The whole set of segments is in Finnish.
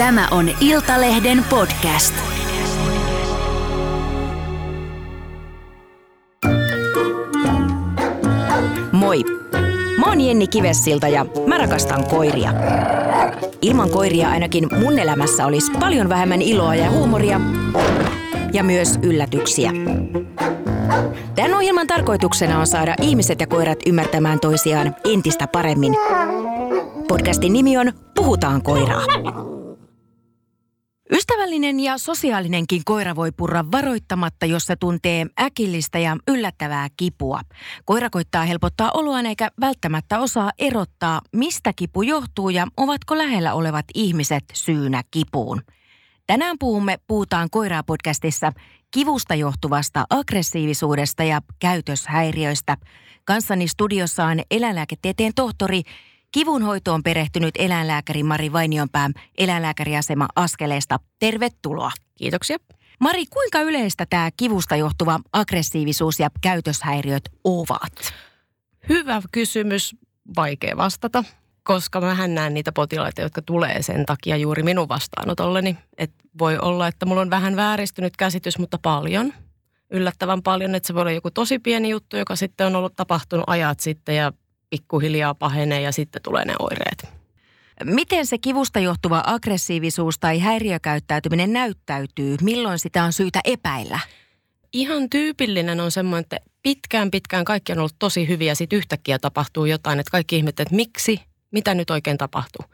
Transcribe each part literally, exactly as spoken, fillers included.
Tämä on Iltalehden podcast. Moi! Mä oon Jenni Kivessilta ja mä rakastan koiria. Ilman koiria ainakin mun elämässä olisi paljon vähemmän iloa ja huumoria ja myös yllätyksiä. Tämän ohjelman tarkoituksena on saada ihmiset ja koirat ymmärtämään toisiaan entistä paremmin. Podcastin nimi on Puhutaan koiraa. Ystävällinen ja sosiaalinenkin koira voi purra varoittamatta, jos se tuntee äkillistä ja yllättävää kipua. Koira koittaa helpottaa oloaan eikä välttämättä osaa erottaa, mistä kipu johtuu ja ovatko lähellä olevat ihmiset syynä kipuun. Tänään puhumme Puhutaan koiraa -podcastissa kivusta johtuvasta aggressiivisuudesta ja käytöshäiriöistä. Kanssani studiossa on eläinlääketieteen tohtori, kivun hoitoon perehtynyt eläinlääkäri Mari Vainionpää eläinlääkäriasema Askeleesta. Tervetuloa. Kiitoksia. Mari, kuinka yleistä tämä kivusta johtuva aggressiivisuus ja käytöshäiriöt ovat? Hyvä kysymys, vaikea vastata, koska mähän näen niitä potilaita, jotka tulee sen takia juuri minun vastaanotolleni. Et voi olla, että mulla on vähän vääristynyt käsitys, mutta paljon. Yllättävän paljon, että se voi olla joku tosi pieni juttu, joka sitten on ollut tapahtunut ajat sitten ja pikkuhiljaa pahenee ja sitten tulee ne oireet. Miten se kivusta johtuva aggressiivisuus tai häiriökäyttäytyminen näyttäytyy? Milloin sitä on syytä epäillä? Ihan tyypillinen on semmoinen, että pitkään pitkään kaikki on ollut tosi hyviä. Sitten yhtäkkiä tapahtuu jotain, että kaikki ihmettelevät, että miksi, mitä nyt oikein tapahtuu.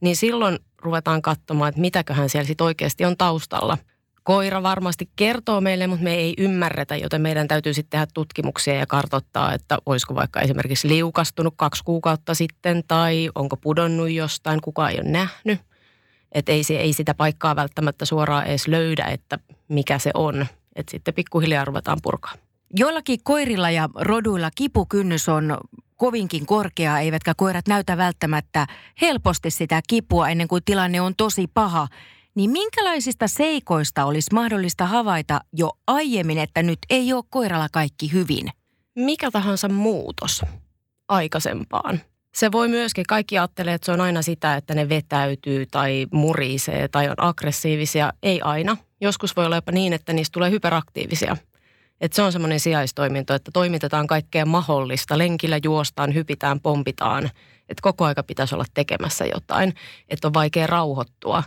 Niin silloin ruvetaan katsomaan, että mitäköhän siellä sitten oikeasti on taustalla. Koira varmasti kertoo meille, mutta me ei ymmärretä, joten meidän täytyy sitten tehdä tutkimuksia ja kartoittaa, että olisiko vaikka esimerkiksi liukastunut kaksi kuukautta sitten tai onko pudonnut jostain, kukaan ei ole nähnyt. Että ei, ei sitä paikkaa välttämättä suoraan edes löydä, että mikä se on. Että sitten pikkuhiljaa ruvetaan purkaa. Joillakin koirilla ja roduilla kipukynnys on kovinkin korkea, eivätkä koirat näytä välttämättä helposti sitä kipua ennen kuin tilanne on tosi paha. Niin minkälaisista seikoista olisi mahdollista havaita jo aiemmin, että nyt ei ole koiralla kaikki hyvin? Mikä tahansa muutos aikaisempaan. Se voi myöskin, kaikki ajattelee, että se on aina sitä, että ne vetäytyy tai murisee tai on aggressiivisia. Ei aina. Joskus voi olla jopa niin, että niistä tulee hyperaktiivisia. Että se on semmoinen sijaistoiminto, että toimitetaan kaikkea mahdollista. Lenkillä juostaan, hypitään, pompitaan. Että koko aika pitäisi olla tekemässä jotain, että on vaikea rauhoittua.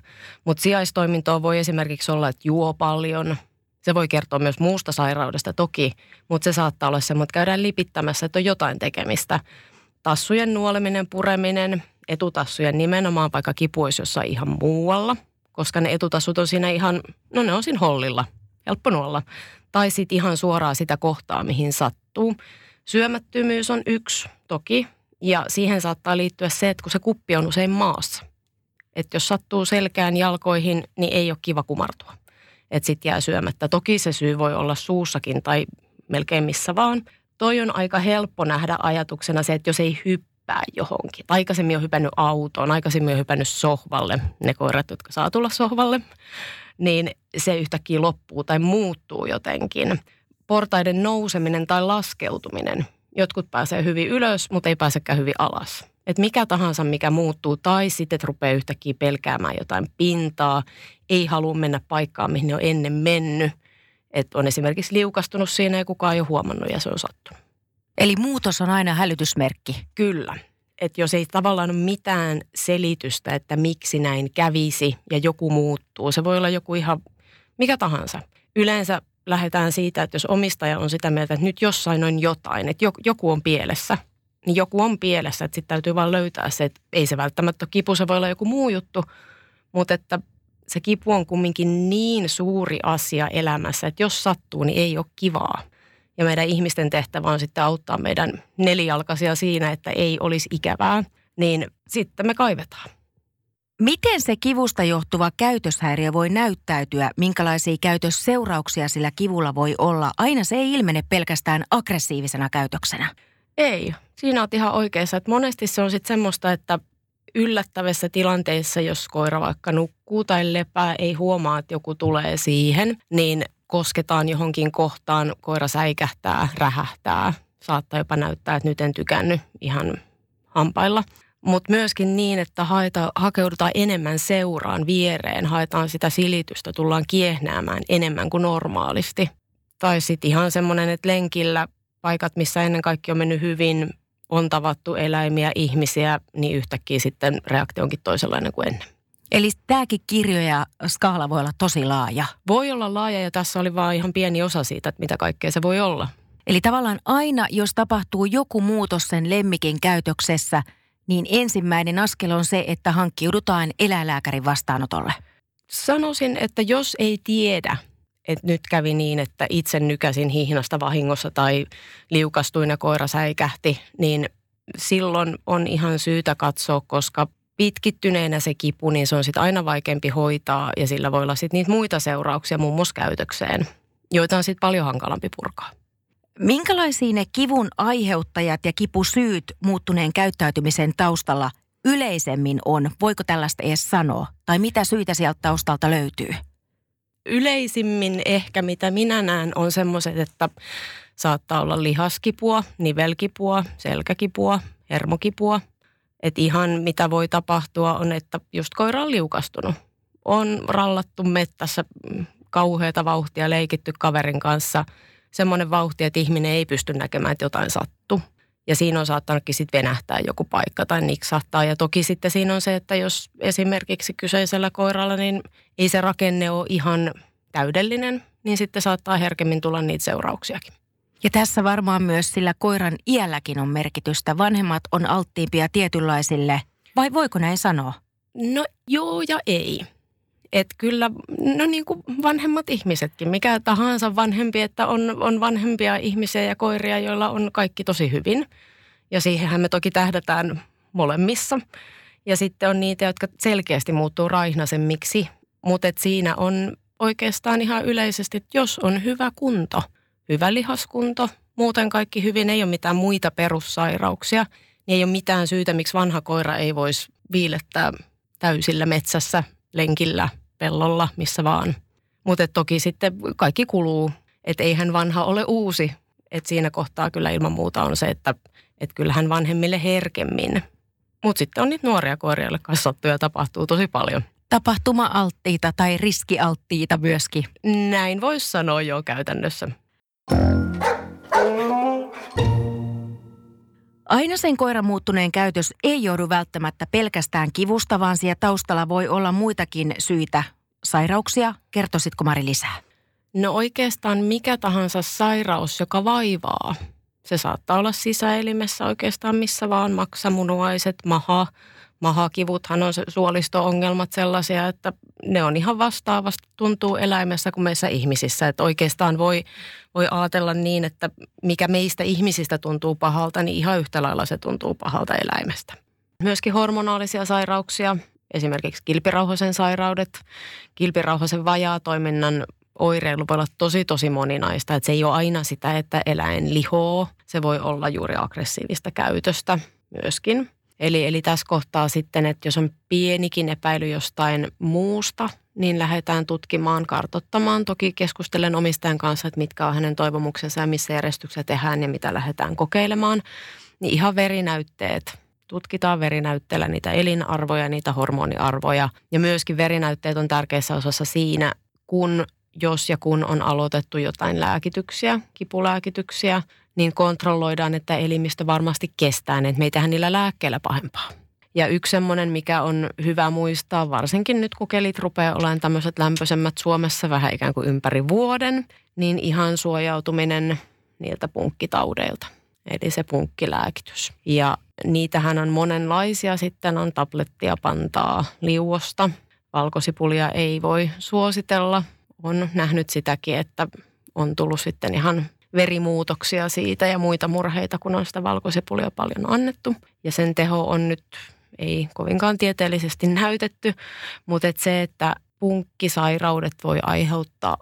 Mutta sijaistoimintoa voi esimerkiksi olla, että juo paljon. Se voi kertoa myös muusta sairaudesta toki, mutta se saattaa olla semmoinen, että käydään lipittämässä, että on jotain tekemistä. Tassujen nuoleminen, pureminen, etutassujen nimenomaan, vaikka kipu olisi jossain ihan muualla, koska ne etutassut on siinä ihan, no ne on siinä hollilla, helppo nuolla. Tai sitten ihan suoraan sitä kohtaa, mihin sattuu. Syömättömyys on yksi toki. Ja siihen saattaa liittyä se, että kun se kuppi on usein maassa. Että jos sattuu selkään, jalkoihin, niin ei ole kiva kumartua. Että sitten jää syömättä. Toki se syy voi olla suussakin tai melkein missä vaan. Toi on aika helppo nähdä ajatuksena se, että jos ei hyppää johonkin. Aikaisemmin on hypännyt autoon, aikaisemmin on hypännyt sohvalle. Ne koirat, jotka saa tulla sohvalle, niin se yhtäkkiä loppuu tai muuttuu jotenkin. Portaiden nouseminen tai laskeutuminen. Jotkut pääsee hyvin ylös, mutta ei pääsekään hyvin alas. Et mikä tahansa, mikä muuttuu, tai sitten että rupeaa yhtäkkiä pelkäämään jotain pintaa, ei halua mennä paikkaan, mihin ne on ennen mennyt. Että on esimerkiksi liukastunut siinä ja kukaan ei ole huomannut ja se on sattunut. Eli muutos on aina hälytysmerkki? Kyllä. Että jos ei tavallaan ole mitään selitystä, että miksi näin kävisi ja joku muuttuu, se voi olla joku ihan mikä tahansa. Yleensä lähdetään siitä, että jos omistaja on sitä mieltä, että nyt jossain on jotain, että joku on pielessä, niin joku on pielessä, että sitten täytyy vaan löytää se, että ei se välttämättä ole kipu, se voi olla joku muu juttu, mutta että se kipu on kumminkin niin suuri asia elämässä, että jos sattuu, niin ei ole kivaa. Ja meidän ihmisten tehtävä on sitten auttaa meidän nelijalkaisia siinä, että ei olisi ikävää, niin sitten me kaivetaan. Miten se kivusta johtuva käytöshäiriö voi näyttäytyä? Minkälaisia käytösseurauksia sillä kivulla voi olla? Aina se ei ilmene pelkästään aggressiivisena käytöksenä. Ei. Siinä on ihan oikeassa. Että monesti se on sitten semmoista, että yllättävissä tilanteissa, jos koira vaikka nukkuu tai lepää, ei huomaa, että joku tulee siihen, niin kosketaan johonkin kohtaan, koira säikähtää, rähähtää. Saattaa jopa näyttää, että nyt en tykännyt ihan hampailla. Mutta myöskin niin, että haeta, hakeudutaan enemmän seuraan viereen, haetaan sitä silitystä, tullaan kiehnäämään enemmän kuin normaalisti. Tai sitten ihan semmoinen, että lenkillä paikat, missä ennen kaikkea on mennyt hyvin, on tavattu eläimiä, ihmisiä, niin yhtäkkiä sitten reaktio onkin toisenlainen kuin ennen. Eli tämäkin kirjo ja skaala voi olla tosi laaja. Voi olla laaja ja tässä oli vaan ihan pieni osa siitä, että mitä kaikkea se voi olla. Eli tavallaan aina, jos tapahtuu joku muutos sen lemmikin käytöksessä, niin ensimmäinen askel on se, että hankkiudutaan eläinlääkärin vastaanotolle. Sanoisin, että jos ei tiedä, että nyt kävi niin, että itse nykäsin hihnasta vahingossa tai liukastuin ja koira säikähti, niin silloin on ihan syytä katsoa, koska pitkittyneenä se kipu, niin se on sitten aina vaikeampi hoitaa ja sillä voi olla sitten niitä muita seurauksia muun muassa käytökseen, joita on sitten paljon hankalampi purkaa. Minkälaisia ne kivun aiheuttajat ja kipusyyt muuttuneen käyttäytymisen taustalla yleisemmin on? Voiko tällaista edes sanoa? Tai mitä syitä sieltä taustalta löytyy? Yleisimmin ehkä mitä minä näen on semmoiset, että saattaa olla lihaskipua, nivelkipua, selkäkipua, hermokipua. Että ihan mitä voi tapahtua on, että just koira on liukastunut. On rallattu mettässä kauheata vauhtia, leikitty kaverin kanssa semmoinen vauhti, että ihminen ei pysty näkemään, että jotain sattuu. Ja siinä on saattanutkin sitten venähtää joku paikka tai niksahtaa. Ja toki sitten siinä on se, että jos esimerkiksi kyseisellä koiralla, niin ei se rakenne ole ihan täydellinen, niin sitten saattaa herkemmin tulla niitä seurauksiakin. Ja tässä varmaan myös sillä koiran iälläkin on merkitystä. Vanhemmat on alttiimpia tietynlaisille, vai voiko näin sanoa? No joo ja ei. Että kyllä, no niin kuin vanhemmat ihmisetkin, mikä tahansa vanhempi, että on, on vanhempia ihmisiä ja koiria, joilla on kaikki tosi hyvin. Ja siihenhän me toki tähdätään molemmissa. Ja sitten on niitä, jotka selkeästi muuttuu raihnasemmiksi. Mutta siinä on oikeastaan ihan yleisesti, että jos on hyvä kunto, hyvä lihaskunto, muuten kaikki hyvin, ei ole mitään muita perussairauksia, niin ei ole mitään syytä, miksi vanha koira ei voisi viilettää täysillä metsässä, lenkillä, pellolla, missä vaan. Mutta toki sitten kaikki kuluu, että eihän vanha ole uusi. Et siinä kohtaa kyllä ilman muuta on se, että et kyllähän vanhemmille herkemmin. Mutta sitten on niitä nuoria koiria, joille kasvattuja tapahtuu tosi paljon. Tapahtuma-alttiita tai riskialttiita myöskin. Näin voisi sanoa jo käytännössä. Aina sen koiran muuttuneen käytös ei joudu välttämättä pelkästään kivusta, vaan siellä taustalla voi olla muitakin syitä. Sairauksia, kertoisitko Mari lisää? No oikeastaan mikä tahansa sairaus, joka vaivaa. Se saattaa olla sisäelimessä oikeastaan missä vaan, maksamunuaiset, maha. Mahakivuthan on suolisto-ongelmat sellaisia, että ne on ihan vastaavasti tuntuu eläimessä kuin meissä ihmisissä. Että oikeastaan voi, voi ajatella niin, että mikä meistä ihmisistä tuntuu pahalta, niin ihan yhtä lailla se tuntuu pahalta eläimestä. Myöskin hormonaalisia sairauksia, esimerkiksi kilpirauhasen sairaudet, kilpirauhasen vajaatoiminnan oireilu voi olla tosi tosi moninaista. Että se ei ole aina sitä, että eläin lihoo, se voi olla juuri aggressiivista käytöstä myöskin. Eli, eli tässä kohtaa sitten, että jos on pienikin epäily jostain muusta, niin lähdetään tutkimaan, kartoittamaan. Toki keskustelen omistajan kanssa, että mitkä on hänen toivomuksensa ja missä järjestyksessä tehdään ja mitä lähdetään kokeilemaan. Niin ihan verinäytteet. Tutkitaan verinäytteellä niitä elinarvoja, niitä hormoniarvoja. Ja myöskin verinäytteet on tärkeässä osassa siinä, kun jos ja kun on aloitettu jotain lääkityksiä, kipulääkityksiä, niin kontrolloidaan, että elimistö varmasti kestää, että me ei tehdä niillä lääkkeillä pahempaa. Ja yksi semmoinen, mikä on hyvä muistaa, varsinkin nyt kun kelit rupeaa olemaan tämmöiset lämpöisemmät Suomessa vähän ikään kuin ympäri vuoden, niin ihan suojautuminen niiltä punkkitaudeilta, eli se punkkilääkitys. Ja niitähän on monenlaisia, sitten on tablettia, pantaa, liuosta, valkosipulia ei voi suositella. On nähnyt sitäkin, että on tullut sitten ihan verimuutoksia siitä ja muita murheita, kun on sitä valkosipulia paljon annettu. Ja sen teho on nyt, ei kovinkaan tieteellisesti näytetty, mutta et se, että punkkisairaudet voi aiheuttaa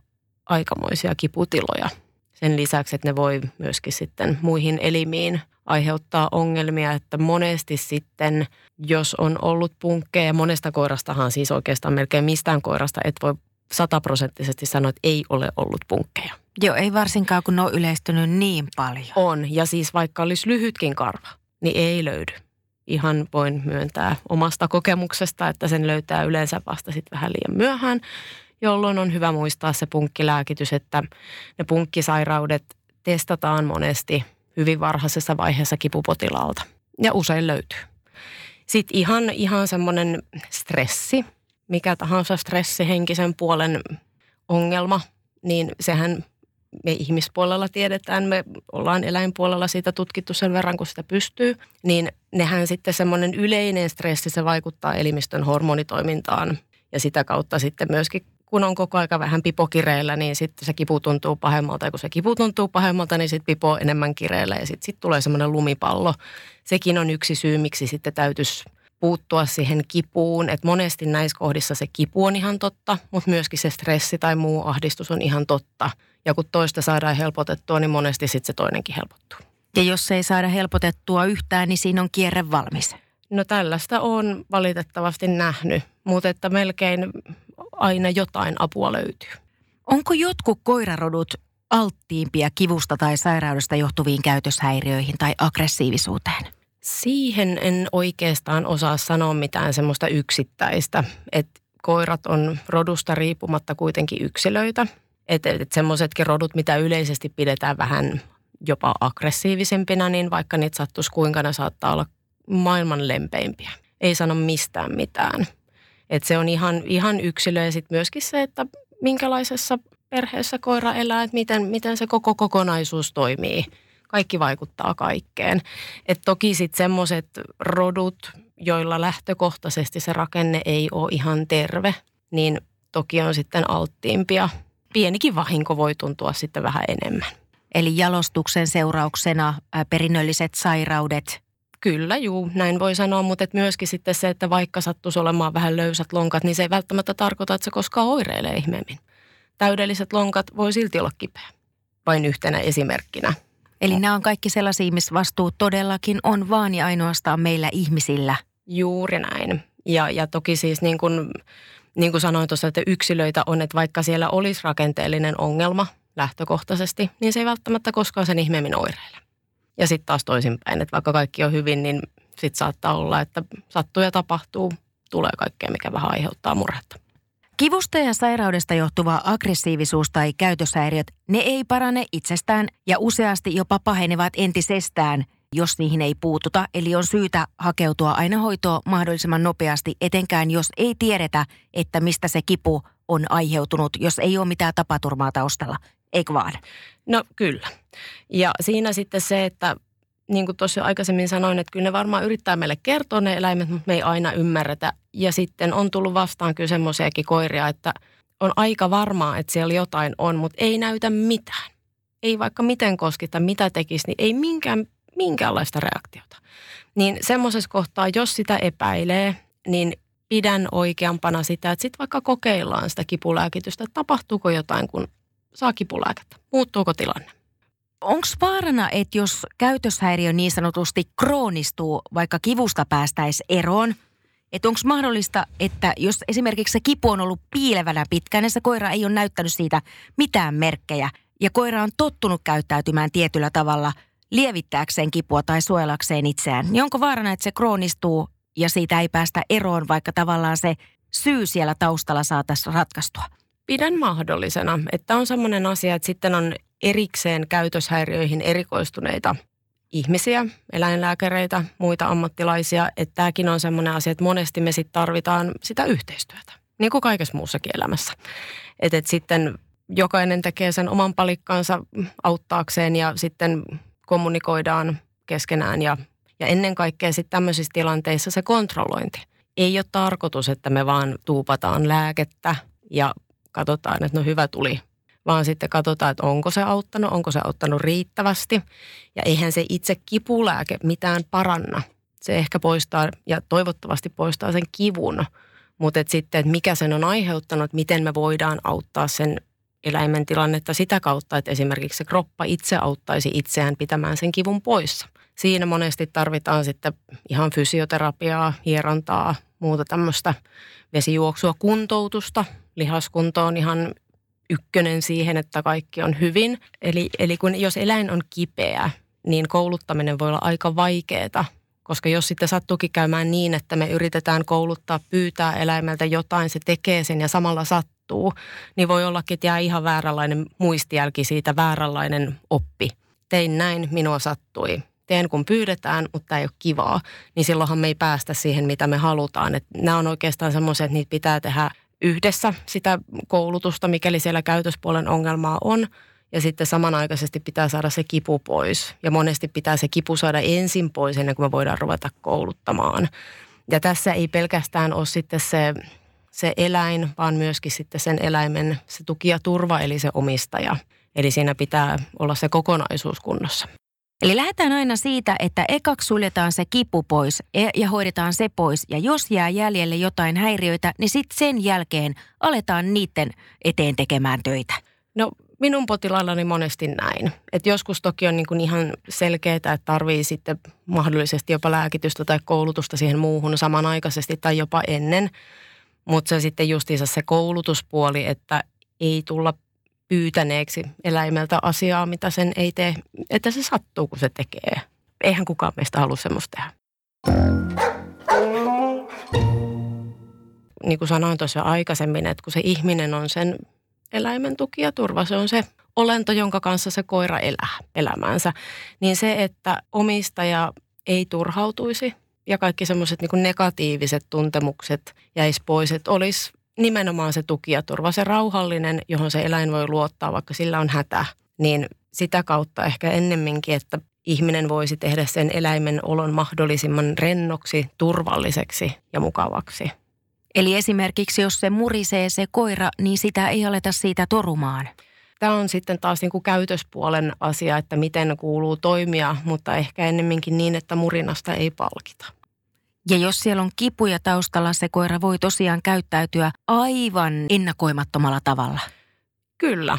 aikamoisia kiputiloja. Sen lisäksi, että ne voi myöskin sitten muihin elimiin aiheuttaa ongelmia, että monesti sitten, jos on ollut punkkeja, ja monesta koirastahan siis oikeastaan melkein mistään koirasta et voi sataprosenttisesti sanoa, että ei ole ollut punkkeja. Joo, ei varsinkaan, kun ne on yleistynyt niin paljon. On, ja siis vaikka olisi lyhytkin karva, niin ei löydy. ihan voin myöntää omasta kokemuksesta, että sen löytää yleensä vasta sitten vähän liian myöhään, jolloin on hyvä muistaa se punkkilääkitys, että ne punkkisairaudet testataan monesti hyvin varhaisessa vaiheessa kipupotilaalta ja usein löytyy. Sitten ihan, ihan semmoinen stressi, mikä tahansa stressi, henkisen puolen ongelma, niin sehän me ihmispuolella tiedetään, me ollaan eläinpuolella siitä tutkittu sen verran, kun sitä pystyy, niin nehän sitten semmoinen yleinen stressi, se vaikuttaa elimistön hormonitoimintaan ja sitä kautta sitten myöskin, kun on koko aika vähän pipokireillä, niin sitten se kipu tuntuu pahemmalta ja kun se kipu tuntuu pahemmalta, niin sitten pipo on enemmän kireillä ja sitten sit tulee semmoinen lumipallo. Sekin on yksi syy, miksi sitten täytyisi puuttua siihen kipuun, että monesti näissä kohdissa se kipu on ihan totta, mutta myöskin se stressi tai muu ahdistus on ihan totta. Ja kun toista saadaan helpotettua, niin monesti sitten se toinenkin helpottuu. Ja jos ei saada helpotettua yhtään, niin siinä on kierre valmis. No tällaista olen valitettavasti nähnyt, mutta että melkein aina jotain apua löytyy. Onko jotkut koirarodut alttiimpia kivusta tai sairaudesta johtuviin käytöshäiriöihin tai aggressiivisuuteen? Siihen en oikeastaan osaa sanoa mitään semmoista yksittäistä, että koirat on rodusta riippumatta kuitenkin yksilöitä. Että et semmoisetkin rodut, mitä yleisesti pidetään vähän jopa aggressiivisempina, niin vaikka niitä sattuisi kuinka, ne saattaa olla maailman lempeimpiä. Ei sano mistään mitään. Että se on ihan, ihan yksilö ja sitten myöskin se, että minkälaisessa perheessä koira elää, että miten, miten se koko kokonaisuus toimii. Kaikki vaikuttaa kaikkeen. Et toki sitten semmoiset rodut, joilla lähtökohtaisesti se rakenne ei ole ihan terve, niin toki on sitten alttiimpia. Pienikin vahinko voi tuntua sitten vähän enemmän. Eli jalostuksen seurauksena ää, perinnölliset sairaudet? Kyllä, juu, näin voi sanoa, mutta et myöskin sitten se, että vaikka sattuisi olemaan vähän löysät lonkat, niin se ei välttämättä tarkoita, että se koskaan oireilee ihmeemmin. Täydelliset lonkat voi silti olla kipeä, vain yhtenä esimerkkinä. Eli nämä on kaikki sellaisia, missä vastuu todellakin on vaan ja ainoastaan meillä ihmisillä. Juuri näin. Ja, ja toki siis niin kuin, niin kuin sanoin tuossa, että yksilöitä on, että vaikka siellä olisi rakenteellinen ongelma lähtökohtaisesti, niin se ei välttämättä koskaan sen ihmeemmin oireile. Ja sitten taas toisinpäin, että vaikka kaikki on hyvin, niin sitten saattaa olla, että sattuu ja tapahtuu, tulee kaikkea, mikä vähän aiheuttaa murhetta. Kivusta ja sairaudesta johtuva aggressiivisuus tai käytöshäiriöt, ne ei parane itsestään ja useasti jopa pahenevat entisestään, jos niihin ei puututa. Eli on syytä hakeutua aina hoitoon mahdollisimman nopeasti, etenkään jos ei tiedetä, että mistä se kipu on aiheutunut, jos ei ole mitään tapaturmaa taustalla, eikö vaan? No kyllä. Ja siinä sitten se, että niin kuin tuossa aikaisemmin sanoin, että kyllä ne varmaan yrittää meille kertoa ne eläimet, mutta me ei aina ymmärretä. Ja sitten on tullut vastaan kyllä semmoisiakin koiria, että on aika varmaa, että siellä jotain on, mutta ei näytä mitään. Ei vaikka miten koskita, mitä tekisi, niin ei minkään, minkäänlaista reaktiota. Niin semmoisessa kohtaa, jos sitä epäilee, niin pidän oikeampana sitä, että sitten vaikka kokeillaan sitä kipulääkitystä, että tapahtuuko jotain, kun saa kipulääkettä, muuttuuko tilanne. Onko vaarana, että jos käytöshäiriö niin sanotusti kroonistuu, vaikka kivusta päästäisiin eroon, että onko mahdollista, että jos esimerkiksi se kipu on ollut piilevänä pitkään, niin se koira ei ole näyttänyt siitä mitään merkkejä ja koira on tottunut käyttäytymään tietyllä tavalla lievittääkseen kipua tai suojellakseen itseään, niin onko vaarana, että se kroonistuu ja siitä ei päästä eroon, vaikka tavallaan se syy siellä taustalla saataisiin ratkaistua? Pidän mahdollisena, että on semmoinen asia, että sitten on erikseen käytöshäiriöihin erikoistuneita ihmisiä, eläinlääkäreitä, muita ammattilaisia, että tämäkin on semmoinen asia, että monesti me sitten tarvitaan sitä yhteistyötä, niin kuin kaikessa muussakin elämässä. Että et sitten jokainen tekee sen oman palikkansa auttaakseen ja sitten kommunikoidaan keskenään ja, ja ennen kaikkea sitten tämmöisissä tilanteissa se kontrollointi. Ei ole tarkoitus, että me vaan tuupataan lääkettä ja katsotaan, että no hyvä tuli. Vaan sitten katsotaan, että onko se auttanut, onko se auttanut riittävästi. Ja eihän se itse kipulääke mitään paranna. Se ehkä poistaa ja toivottavasti poistaa sen kivun. Mutta et sitten, että mikä sen on aiheuttanut, miten me voidaan auttaa sen eläimen tilannetta sitä kautta, että esimerkiksi se kroppa itse auttaisi itseään pitämään sen kivun poissa. Siinä monesti tarvitaan sitten ihan fysioterapiaa, hierontaa, muuta tämmöistä vesijuoksua, kuntoutusta. Lihaskunto on ihan ykkönen siihen, että kaikki on hyvin. Eli, eli kun, jos eläin on kipeä, niin kouluttaminen voi olla aika vaikeaa, Koska jos sitten sattuukin käymään niin, että me yritetään kouluttaa, pyytää eläimeltä jotain, se tekee sen ja samalla sattuu, niin voi ollakin, että jää ihan vääränlainen muistijälki siitä, vääränlainen oppi. Tein näin, minua sattui. Teen kun pyydetään, mutta tämä ei ole kivaa, niin silloinhan me ei päästä siihen, mitä me halutaan. Et nämä on oikeastaan semmoisia, että niitä pitää tehdä yhdessä sitä koulutusta, mikäli siellä käytöspuolen ongelmaa on. Ja sitten samanaikaisesti pitää saada se kipu pois. Ja monesti pitää se kipu saada ensin pois, ennen kuin me voidaan ruveta kouluttamaan. Ja tässä ei pelkästään ole sitten se, se eläin, vaan myöskin sitten sen eläimen se tuki ja turva, eli se omistaja. Eli siinä pitää olla se kokonaisuus kunnossa. Eli lähdetään aina siitä, että ekaksi suljetaan se kipu pois ja hoidetaan se pois. Ja jos jää jäljelle jotain häiriöitä, niin sitten sen jälkeen aletaan niiden eteen tekemään töitä. No minun potilaillani monesti näin. Et joskus toki on niin kuin ihan selkeää, että tarvii sitten mahdollisesti jopa lääkitystä tai koulutusta siihen muuhun samanaikaisesti tai jopa ennen. Mutta se sitten justiinsa se koulutuspuoli, että ei tulla pyytäneeksi eläimeltä asiaa, mitä sen ei tee, että se sattuu, kun se tekee. Eihän kukaan meistä halua semmoista tehdä. Niin kuin sanoin tuossa aikaisemmin, että kun se ihminen on sen eläimen tuki ja turva, se on se olento, jonka kanssa se koira elää elämäänsä, niin se, että omistaja ei turhautuisi ja kaikki semmoiset niin kuin negatiiviset tuntemukset jäisi pois, että olisi nimenomaan se tuki ja turva, se rauhallinen, johon se eläin voi luottaa, vaikka sillä on hätä, niin sitä kautta ehkä ennemminkin, että ihminen voisi tehdä sen eläimen olon mahdollisimman rennoksi, turvalliseksi ja mukavaksi. Eli esimerkiksi jos se murisee se koira, niin sitä ei aleta siitä torumaan. Tämä on sitten taas niin kuin käytöspuolen asia, että miten kuuluu toimia, mutta ehkä ennemminkin niin, että murinasta ei palkita. Ja jos siellä on kipuja taustalla, se koira voi tosiaan käyttäytyä aivan ennakoimattomalla tavalla. Kyllä.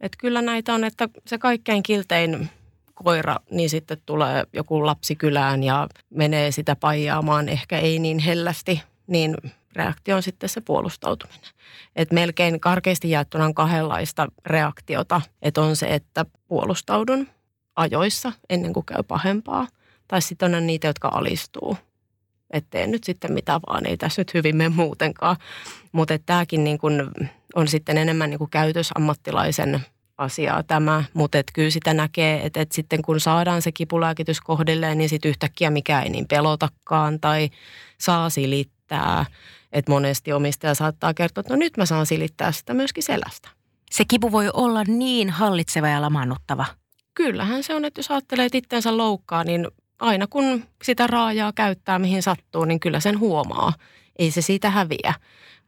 Että kyllä näitä on, että se kaikkein kiltein koira, niin sitten tulee joku lapsi kylään ja menee sitä paijaamaan ehkä ei niin hellästi, niin reaktio on sitten se puolustautuminen. Et melkein karkeasti jaettuna on kahdenlaista reaktiota, että on se, että puolustaudun ajoissa ennen kuin käy pahempaa, tai sitten on niitä, jotka alistuu. Että teen nyt sitten mitä vaan, ei tässä nyt hyvin mene muutenkaan. Mutta tämäkin niin kun on sitten enemmän niin kun käytösammattilaisen asiaa tämä, mutta kyllä sitä näkee, että et sitten kun saadaan se kipulääkitys kohdilleen, niin sitten yhtäkkiä mikä ei niin pelotakaan tai saa silittää. Että monesti omistaja saattaa kertoa, että no nyt mä saan silittää sitä myöskin selästä. Se kipu voi olla niin hallitseva ja lamaannuttava. Kyllähän se on, että jos ajattelee, että itseänsä loukkaa, niin aina kun sitä raajaa käyttää, mihin sattuu, niin kyllä sen huomaa. Ei se siitä häviä.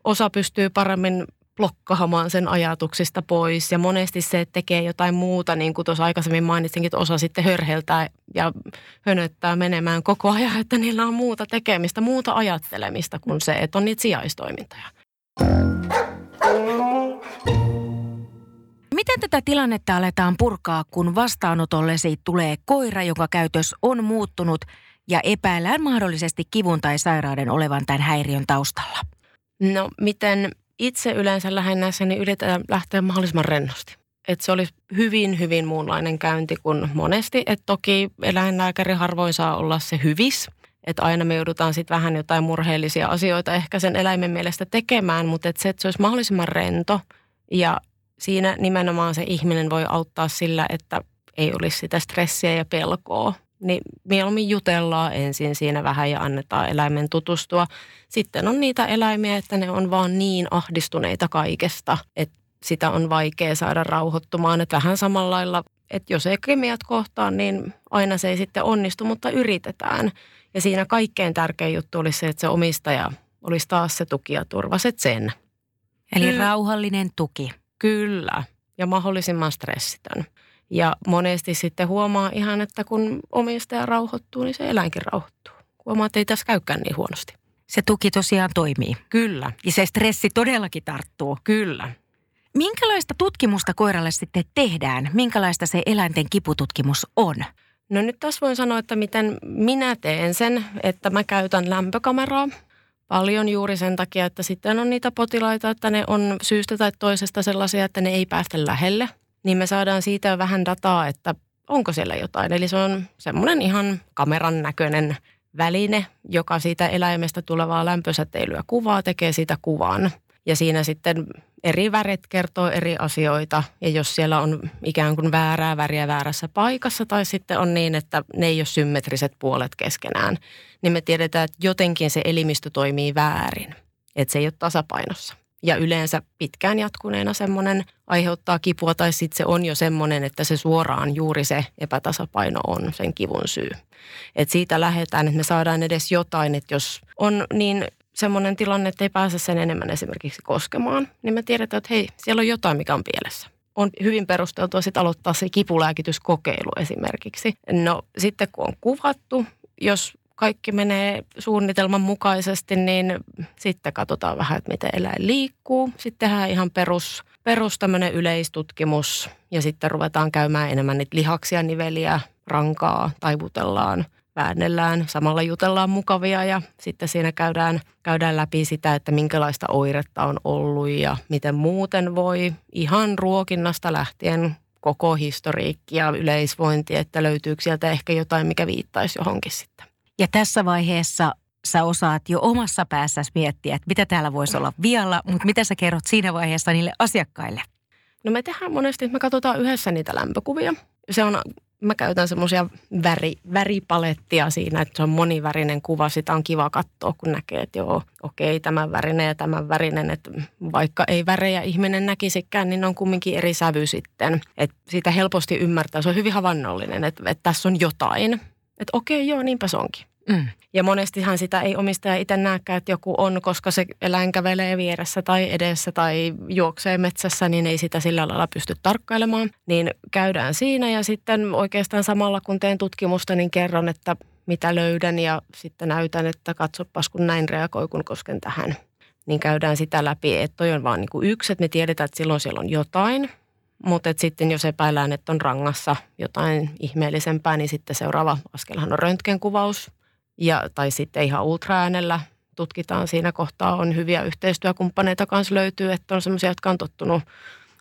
Osa pystyy paremmin blokkaamaan sen ajatuksista pois. Ja monesti se, että tekee jotain muuta, niin kuin tuossa aikaisemmin mainitsinkin, että osa sitten hörheltää ja hönöttää menemään koko ajan, että niillä on muuta tekemistä, muuta ajattelemista kuin se, että on niitä sijaistoimintoja. Miten tätä tilannetta aletaan purkaa, kun vastaanotollesi tulee koira, jonka käytös on muuttunut ja epäillään mahdollisesti kivun tai sairauden olevan tämän häiriön taustalla? No miten itse yleensä lähden näissä, niin yritetään lähteä mahdollisimman rennosti. Että se olisi hyvin, hyvin muunlainen käynti kuin monesti. Että toki eläinlääkäri harvoin saa olla se hyvis. Että aina me joudutaan sitten vähän jotain murheellisia asioita ehkä sen eläimen mielestä tekemään, mutta että se, että se olisi mahdollisimman rento ja siinä nimenomaan se ihminen voi auttaa sillä, että ei olisi sitä stressiä ja pelkoa. Niin mieluummin jutellaan ensin siinä vähän ja annetaan eläimen tutustua. Sitten on niitä eläimiä, että ne on vaan niin ahdistuneita kaikesta, että sitä on vaikea saada rauhoittumaan. Että vähän samalla lailla, että jos ei kemiat kohtaa, niin aina se ei sitten onnistu, mutta yritetään. Ja siinä kaikkein tärkein juttu olisi se, että se omistaja olisi taas se tuki ja turvaset sen. Eli mm. rauhallinen tuki. Kyllä, ja mahdollisimman stressitön. Ja monesti sitten huomaa ihan, että kun omistaja rauhoittuu, niin se eläinkin rauhoittuu. Huomaa, että ei tässä käykään niin huonosti. Se tuki tosiaan toimii. Kyllä. Ja se stressi todellakin tarttuu. Kyllä. Minkälaista tutkimusta koiralle sitten tehdään? Minkälaista se eläinten kipututkimus on? No nyt tässä voin sanoa, että miten minä teen sen, että mä käytän lämpökameraa. Paljon juuri sen takia, että sitten on niitä potilaita, että ne on syystä tai toisesta sellaisia, että ne ei päästä lähelle. Niin me saadaan siitä vähän dataa, että onko siellä jotain. Eli se on semmoinen ihan kameran näköinen väline, joka siitä eläimestä tulevaa lämpösäteilyä kuvaa, tekee siitä kuvan. Ja siinä sitten eri värit kertoo eri asioita, ja jos siellä on ikään kuin väärää väriä väärässä paikassa, tai sitten on niin, että ne ei ole symmetriset puolet keskenään, niin me tiedetään, että jotenkin se elimistö toimii väärin, että se ei ole tasapainossa. Ja yleensä pitkään jatkuneena semmoinen aiheuttaa kipua, tai sitten se on jo semmoinen, että se suoraan juuri se epätasapaino on sen kivun syy. Että siitä lähdetään, että me saadaan edes jotain, että jos on niin semmoinen tilanne, että ei pääse sen enemmän esimerkiksi koskemaan, niin me tiedetään, että hei, siellä on jotain, mikä on pielessä. On hyvin perusteltua sitten aloittaa se kipulääkityskokeilu esimerkiksi. No sitten kun on kuvattu, jos kaikki menee suunnitelman mukaisesti, niin sitten katsotaan vähän, että miten eläin liikkuu. Sitten tehdään ihan perus, perus tämmöinen yleistutkimus ja sitten ruvetaan käymään enemmän niitä lihaksia, niveliä, rankaa, taivutellaan, väännellään, samalla jutellaan mukavia ja sitten siinä käydään, käydään läpi sitä, että minkälaista oiretta on ollut ja miten muuten voi ihan ruokinnasta lähtien koko historiikki ja yleisvointi, että löytyykö sieltä ehkä jotain, mikä viittaisi johonkin sitten. Ja tässä vaiheessa sä osaat jo omassa päässäsi miettiä, että mitä täällä voisi olla vialla, mutta mitä sä kerrot siinä vaiheessa niille asiakkaille? No me tehdään monesti, että me katsotaan yhdessä niitä lämpökuvia. Se on, mä käytän semmoisia väri, väripalettia siinä, että se on monivärinen kuva. Sitä on kiva katsoa, kun näkee, että joo, okei, tämän värinen ja tämän värinen. Että vaikka ei värejä ihminen näkisikään, niin on kumminkin eri sävy sitten. Että siitä helposti ymmärtää. Se on hyvin havainnollinen, että, että tässä on jotain. Että okei, joo, niinpä se onkin. Mm. Ja monestihan sitä ei omistaja itse näkään, että joku on, koska se eläin kävelee vieressä tai edessä tai juoksee metsässä, niin ei sitä sillä lailla pysty tarkkailemaan. Niin käydään siinä ja sitten oikeastaan samalla kun teen tutkimusta, niin kerron, että mitä löydän ja sitten näytän, että katsopas kun näin reagoi, kun kosken tähän. Niin käydään sitä läpi, että toi on vaan niin kuin yksi, että me tiedetään, että silloin siellä on jotain. Mutta sitten jos epäillään, että on rangassa jotain ihmeellisempää, niin sitten seuraava askelhan on röntgenkuvaus. Ja, tai sitten ihan ultraäänellä tutkitaan siinä kohtaa. On hyviä yhteistyökumppaneita kanssa löytyy, että on semmoisia, jotka on tottunut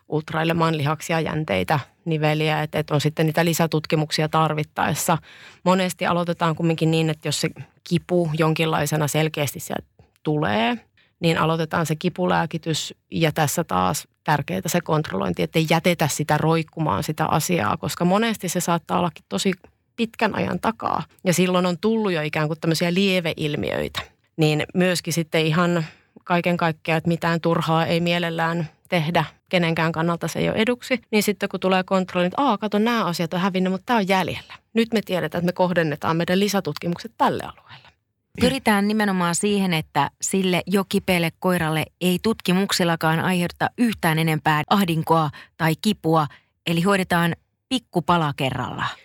ultrailemaan lihaksia, jänteitä, niveliä. Että et on sitten niitä lisätutkimuksia tarvittaessa. Monesti aloitetaan kumminkin niin, että jos se kipu jonkinlaisena selkeästi sieltä tulee, niin aloitetaan se kipulääkitys ja tässä taas tärkeää se kontrollointi, ettei jätetä sitä roikkumaan sitä asiaa, koska monesti se saattaa ollakin tosi pitkän ajan takaa. Ja silloin on tullut jo ikään kuin tämmöisiä lieveilmiöitä. Niin myöskin sitten ihan kaiken kaikkea, että mitään turhaa ei mielellään tehdä, kenenkään kannalta se ei ole eduksi. Niin sitten kun tulee kontrolli, että aah, kato, nämä asiat on hävinnyt, mutta tämä on jäljellä. Nyt me tiedetään, että me kohdennetaan meidän lisätutkimukset tälle alueelle. Pyritään nimenomaan siihen, että sille jo kipeälle koiralle ei tutkimuksillakaan aiheuttaa yhtään enempää ahdinkoa tai kipua, eli hoidetaan pikkupala kerrallaan.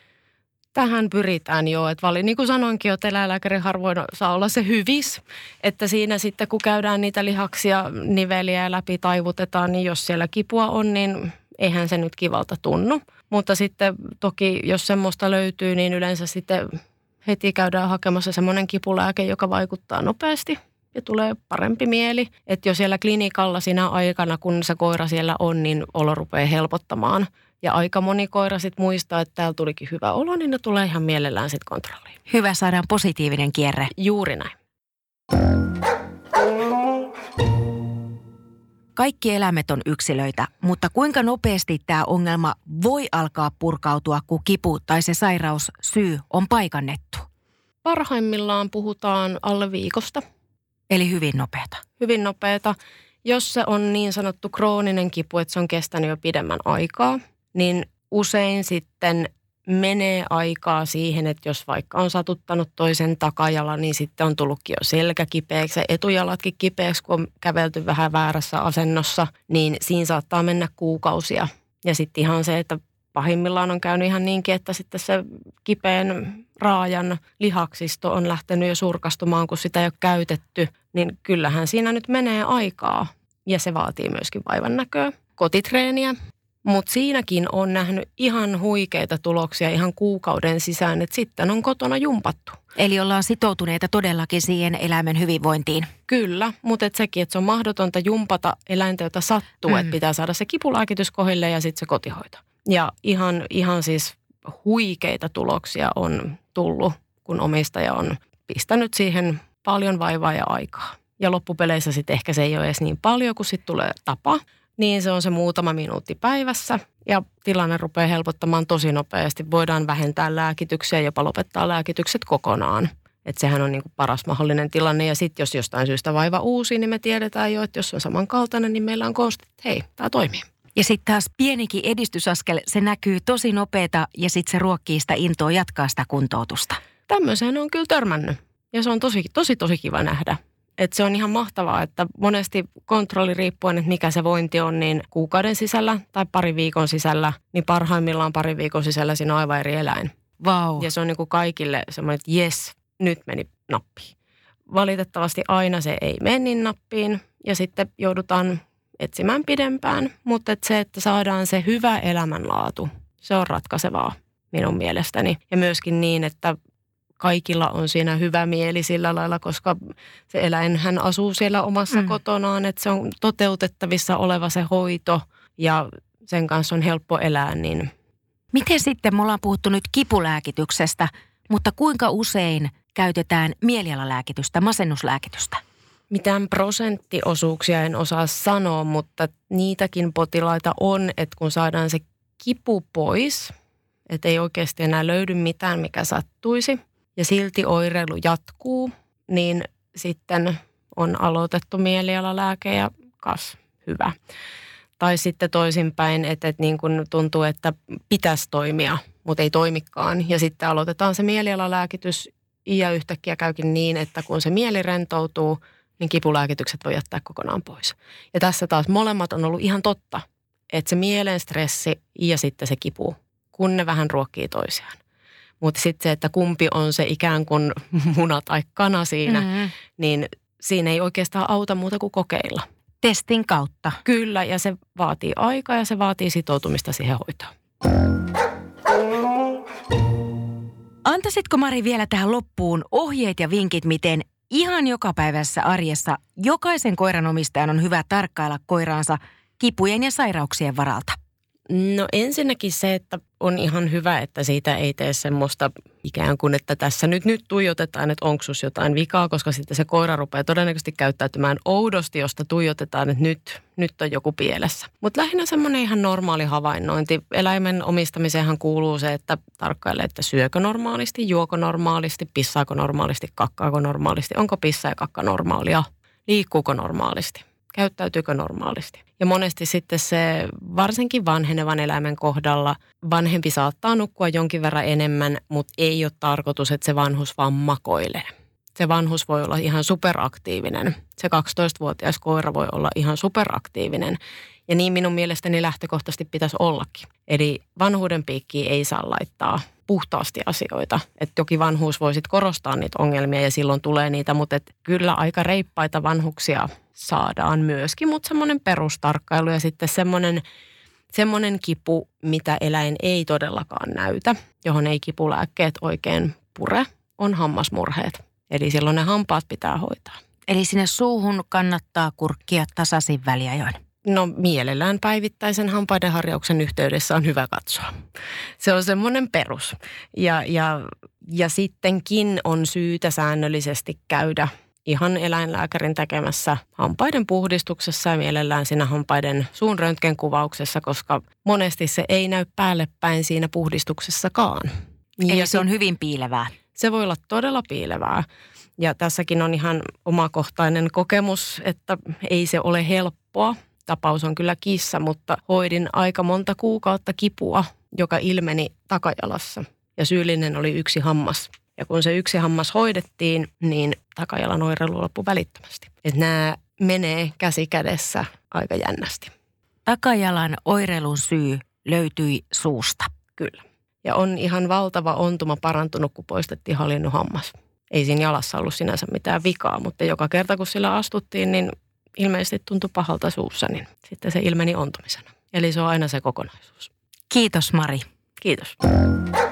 Tähän pyritään jo, että vali, niin kuin sanoinkin jo, että eläinlääkäri harvoin saa olla se hyvis, että siinä sitten kun käydään niitä lihaksia, niveliä ja läpi taivutetaan, niin jos siellä kipua on, niin eihän se nyt kivalta tunnu. Mutta sitten toki, jos semmoista löytyy, niin yleensä sitten heti käydään hakemassa semmoinen kipulääke, joka vaikuttaa nopeasti ja tulee parempi mieli. Että jo siellä klinikalla sinä aikana, kun se koira siellä on, niin olo rupeaa helpottamaan. Ja aika moni koira sitten muistaa, että täällä tulikin hyvä olo, niin ne tulee ihan mielellään sitten kontrolliin. Hyvä, saadaan positiivinen kierre. Juuri näin. Kaikki eläimet on yksilöitä, mutta kuinka nopeasti tämä ongelma voi alkaa purkautua, kun kipu tai se sairaussyy on paikannettu? Parhaimmillaan puhutaan alle viikosta. Eli hyvin nopeata. Hyvin nopeata. Jos se on niin sanottu krooninen kipu, että se on kestänyt jo pidemmän aikaa, niin usein sitten menee aikaa siihen, että jos vaikka on satuttanut toisen takajala, niin sitten on tullutkin jo selkä kipeäksi ja etujalatkin kipeäksi, kun on kävelty vähän väärässä asennossa, niin siinä saattaa mennä kuukausia. Ja sitten ihan se, että pahimmillaan on käynyt ihan niinkin, että sitten se kipeän raajan lihaksisto on lähtenyt jo surkastumaan, kun sitä ei ole käytetty, niin kyllähän siinä nyt menee aikaa ja se vaatii myöskin vaivannäköä, kotitreeniä. Mutta siinäkin on nähnyt ihan huikeita tuloksia ihan kuukauden sisään, että sitten on kotona jumpattu. Eli ollaan sitoutuneita todellakin siihen eläimen hyvinvointiin. Kyllä, mutta et sekin, että se on mahdotonta jumpata eläintä, jota sattuu, mm. että pitää saada se kipulääkitys kohdille ja sitten se kotihoito. Ja ihan, ihan siis huikeita tuloksia on tullut, kun omistaja on pistänyt siihen paljon vaivaa ja aikaa. Ja loppupeleissä sitten ehkä se ei ole edes niin paljon, kun sitten tulee tapa. Niin se on se muutama minuutti päivässä ja tilanne rupeaa helpottamaan tosi nopeasti. Voidaan vähentää lääkityksiä, jopa lopettaa lääkitykset kokonaan. Että sehän on niin kuin paras mahdollinen tilanne. Ja sitten jos jostain syystä vaiva uusi, niin me tiedetään jo, että jos on samankaltainen, niin meillä on konstit, että hei, tämä toimii. Ja sitten taas pienikin edistysaskel, se näkyy tosi nopeeta ja sitten se ruokkii sitä intoa jatkaa sitä kuntoutusta. Tämmöiseen on kyllä törmännyt ja se on tosi, tosi, tosi kiva nähdä. Että se on ihan mahtavaa, että monesti kontrolli riippuen, että mikä se vointi on, niin kuukauden sisällä tai pari viikon sisällä, niin parhaimmillaan pari viikon sisällä siinä on aivan eri eläin. Wow. Ja se on niin kuin kaikille semmoinen, että jes, nyt meni nappiin. Valitettavasti aina se ei mene niin nappiin ja sitten joudutaan etsimään pidempään, mutta et se, että saadaan se hyvä elämänlaatu, se on ratkaisevaa minun mielestäni. Ja myöskin niin, että kaikilla on siinä hyvä mieli sillä lailla, koska se eläinhän asuu siellä omassa mm. kotonaan, että se on toteutettavissa oleva se hoito ja sen kanssa on helppo elää. Niin. Miten sitten, me ollaan puhuttu nyt kipulääkityksestä, mutta kuinka usein käytetään mielialalääkitystä, masennuslääkitystä? Mitään prosenttiosuuksia en osaa sanoa, mutta niitäkin potilaita on, että kun saadaan se kipu pois, että ei oikeasti enää löydy mitään, mikä sattuisi, ja silti oireilu jatkuu, niin sitten on aloitettu mielialalääke ja kas, hyvä. Tai sitten toisinpäin, että, että niin kun tuntuu, että pitäisi toimia, mutta ei toimikaan, ja sitten aloitetaan se mielialalääkitys, ja yhtäkkiä käykin niin, että kun se mieli rentoutuu, niin kipulääkitykset voi jättää kokonaan pois. Ja tässä taas molemmat on ollut ihan totta, että se mielen stressi ja sitten se kipu, kun ne vähän ruokkii toisiaan. Mutta sitten se, että kumpi on se ikään kuin muna tai kana siinä, mm-hmm. niin siinä ei oikeastaan auta muuta kuin kokeilla. Testin kautta. Kyllä, ja se vaatii aikaa ja se vaatii sitoutumista siihen hoitoon. Antaisitko, Mari, vielä tähän loppuun ohjeet ja vinkit, miten ihan jokapäiväisessä arjessa jokaisen koiranomistajan on hyvä tarkkailla koiraansa kipujen ja sairauksien varalta? No ensinnäkin se, että on ihan hyvä, että siitä ei tee semmoista ikään kuin, että tässä nyt, nyt tuijotetaan, että onko sus jotain vikaa, koska sitten se koira rupeaa todennäköisesti käyttäytymään oudosti, josta tuijotetaan, että nyt, nyt on joku pielessä. Mutta lähinnä semmoinen ihan normaali havainnointi. Eläimen omistamiseenhan kuuluu se, että tarkkailee, että syökö normaalisti, juoko normaalisti, pissaako normaalisti, kakkaako normaalisti, onko pissa ja kakka normaalia, liikkuuko normaalisti. Käyttäytyykö normaalisti? Ja monesti sitten se, varsinkin vanhenevan eläimen kohdalla, vanhempi saattaa nukkua jonkin verran enemmän, mutta ei ole tarkoitus, että se vanhus vaan makoilee. Se vanhus voi olla ihan superaktiivinen. Se kaksitoistavuotias koira voi olla ihan superaktiivinen. Ja niin minun mielestäni lähtökohtaisesti pitäisi ollakin. Eli vanhuuden piikkiä ei saa laittaa puhtaasti asioita. Että toki vanhuus voi sitten korostaa niitä ongelmia ja silloin tulee niitä, mutta et kyllä aika reippaita vanhuksia saadaan myöskin, mutta semmoinen perustarkkailu ja sitten semmoinen, semmoinen kipu, mitä eläin ei todellakaan näytä, johon ei kipulääkkeet oikein pure, on hammasmurheet. Eli silloin ne hampaat pitää hoitaa. Eli sinne suuhun kannattaa kurkkia tasaisin väliajoin. No mielellään päivittäisen hampaiden harjauksen yhteydessä on hyvä katsoa. Se on semmoinen perus. Ja, ja, ja sittenkin on syytä säännöllisesti käydä ihan eläinlääkärin tekemässä hampaiden puhdistuksessa ja mielellään siinä hampaiden suun röntgenkuvauksessa, koska monesti se ei näy päälle päin siinä puhdistuksessakaan. Eli ja se on hyvin piilevää. Se voi olla todella piilevää. Ja tässäkin on ihan omakohtainen kokemus, että ei se ole helppoa. Tapaus on kyllä kissa, mutta hoidin aika monta kuukautta kipua, joka ilmeni takajalassa. Ja syyllinen oli yksi hammas. Ja kun se yksi hammas hoidettiin, niin takajalan oireilu loppui välittömästi. Että nämä menee käsi kädessä aika jännästi. Takajalan oireilun syy löytyi suusta. Kyllä. Ja on ihan valtava ontuma parantunut, kun poistettiin hallinnut hammas. Ei siinä jalassa ollut sinänsä mitään vikaa, mutta joka kerta kun sillä astuttiin, niin ilmeisesti tuntui pahalta suussa, niin sitten se ilmeni ontumisena. Eli se on aina se kokonaisuus. Kiitos, Mari. Kiitos.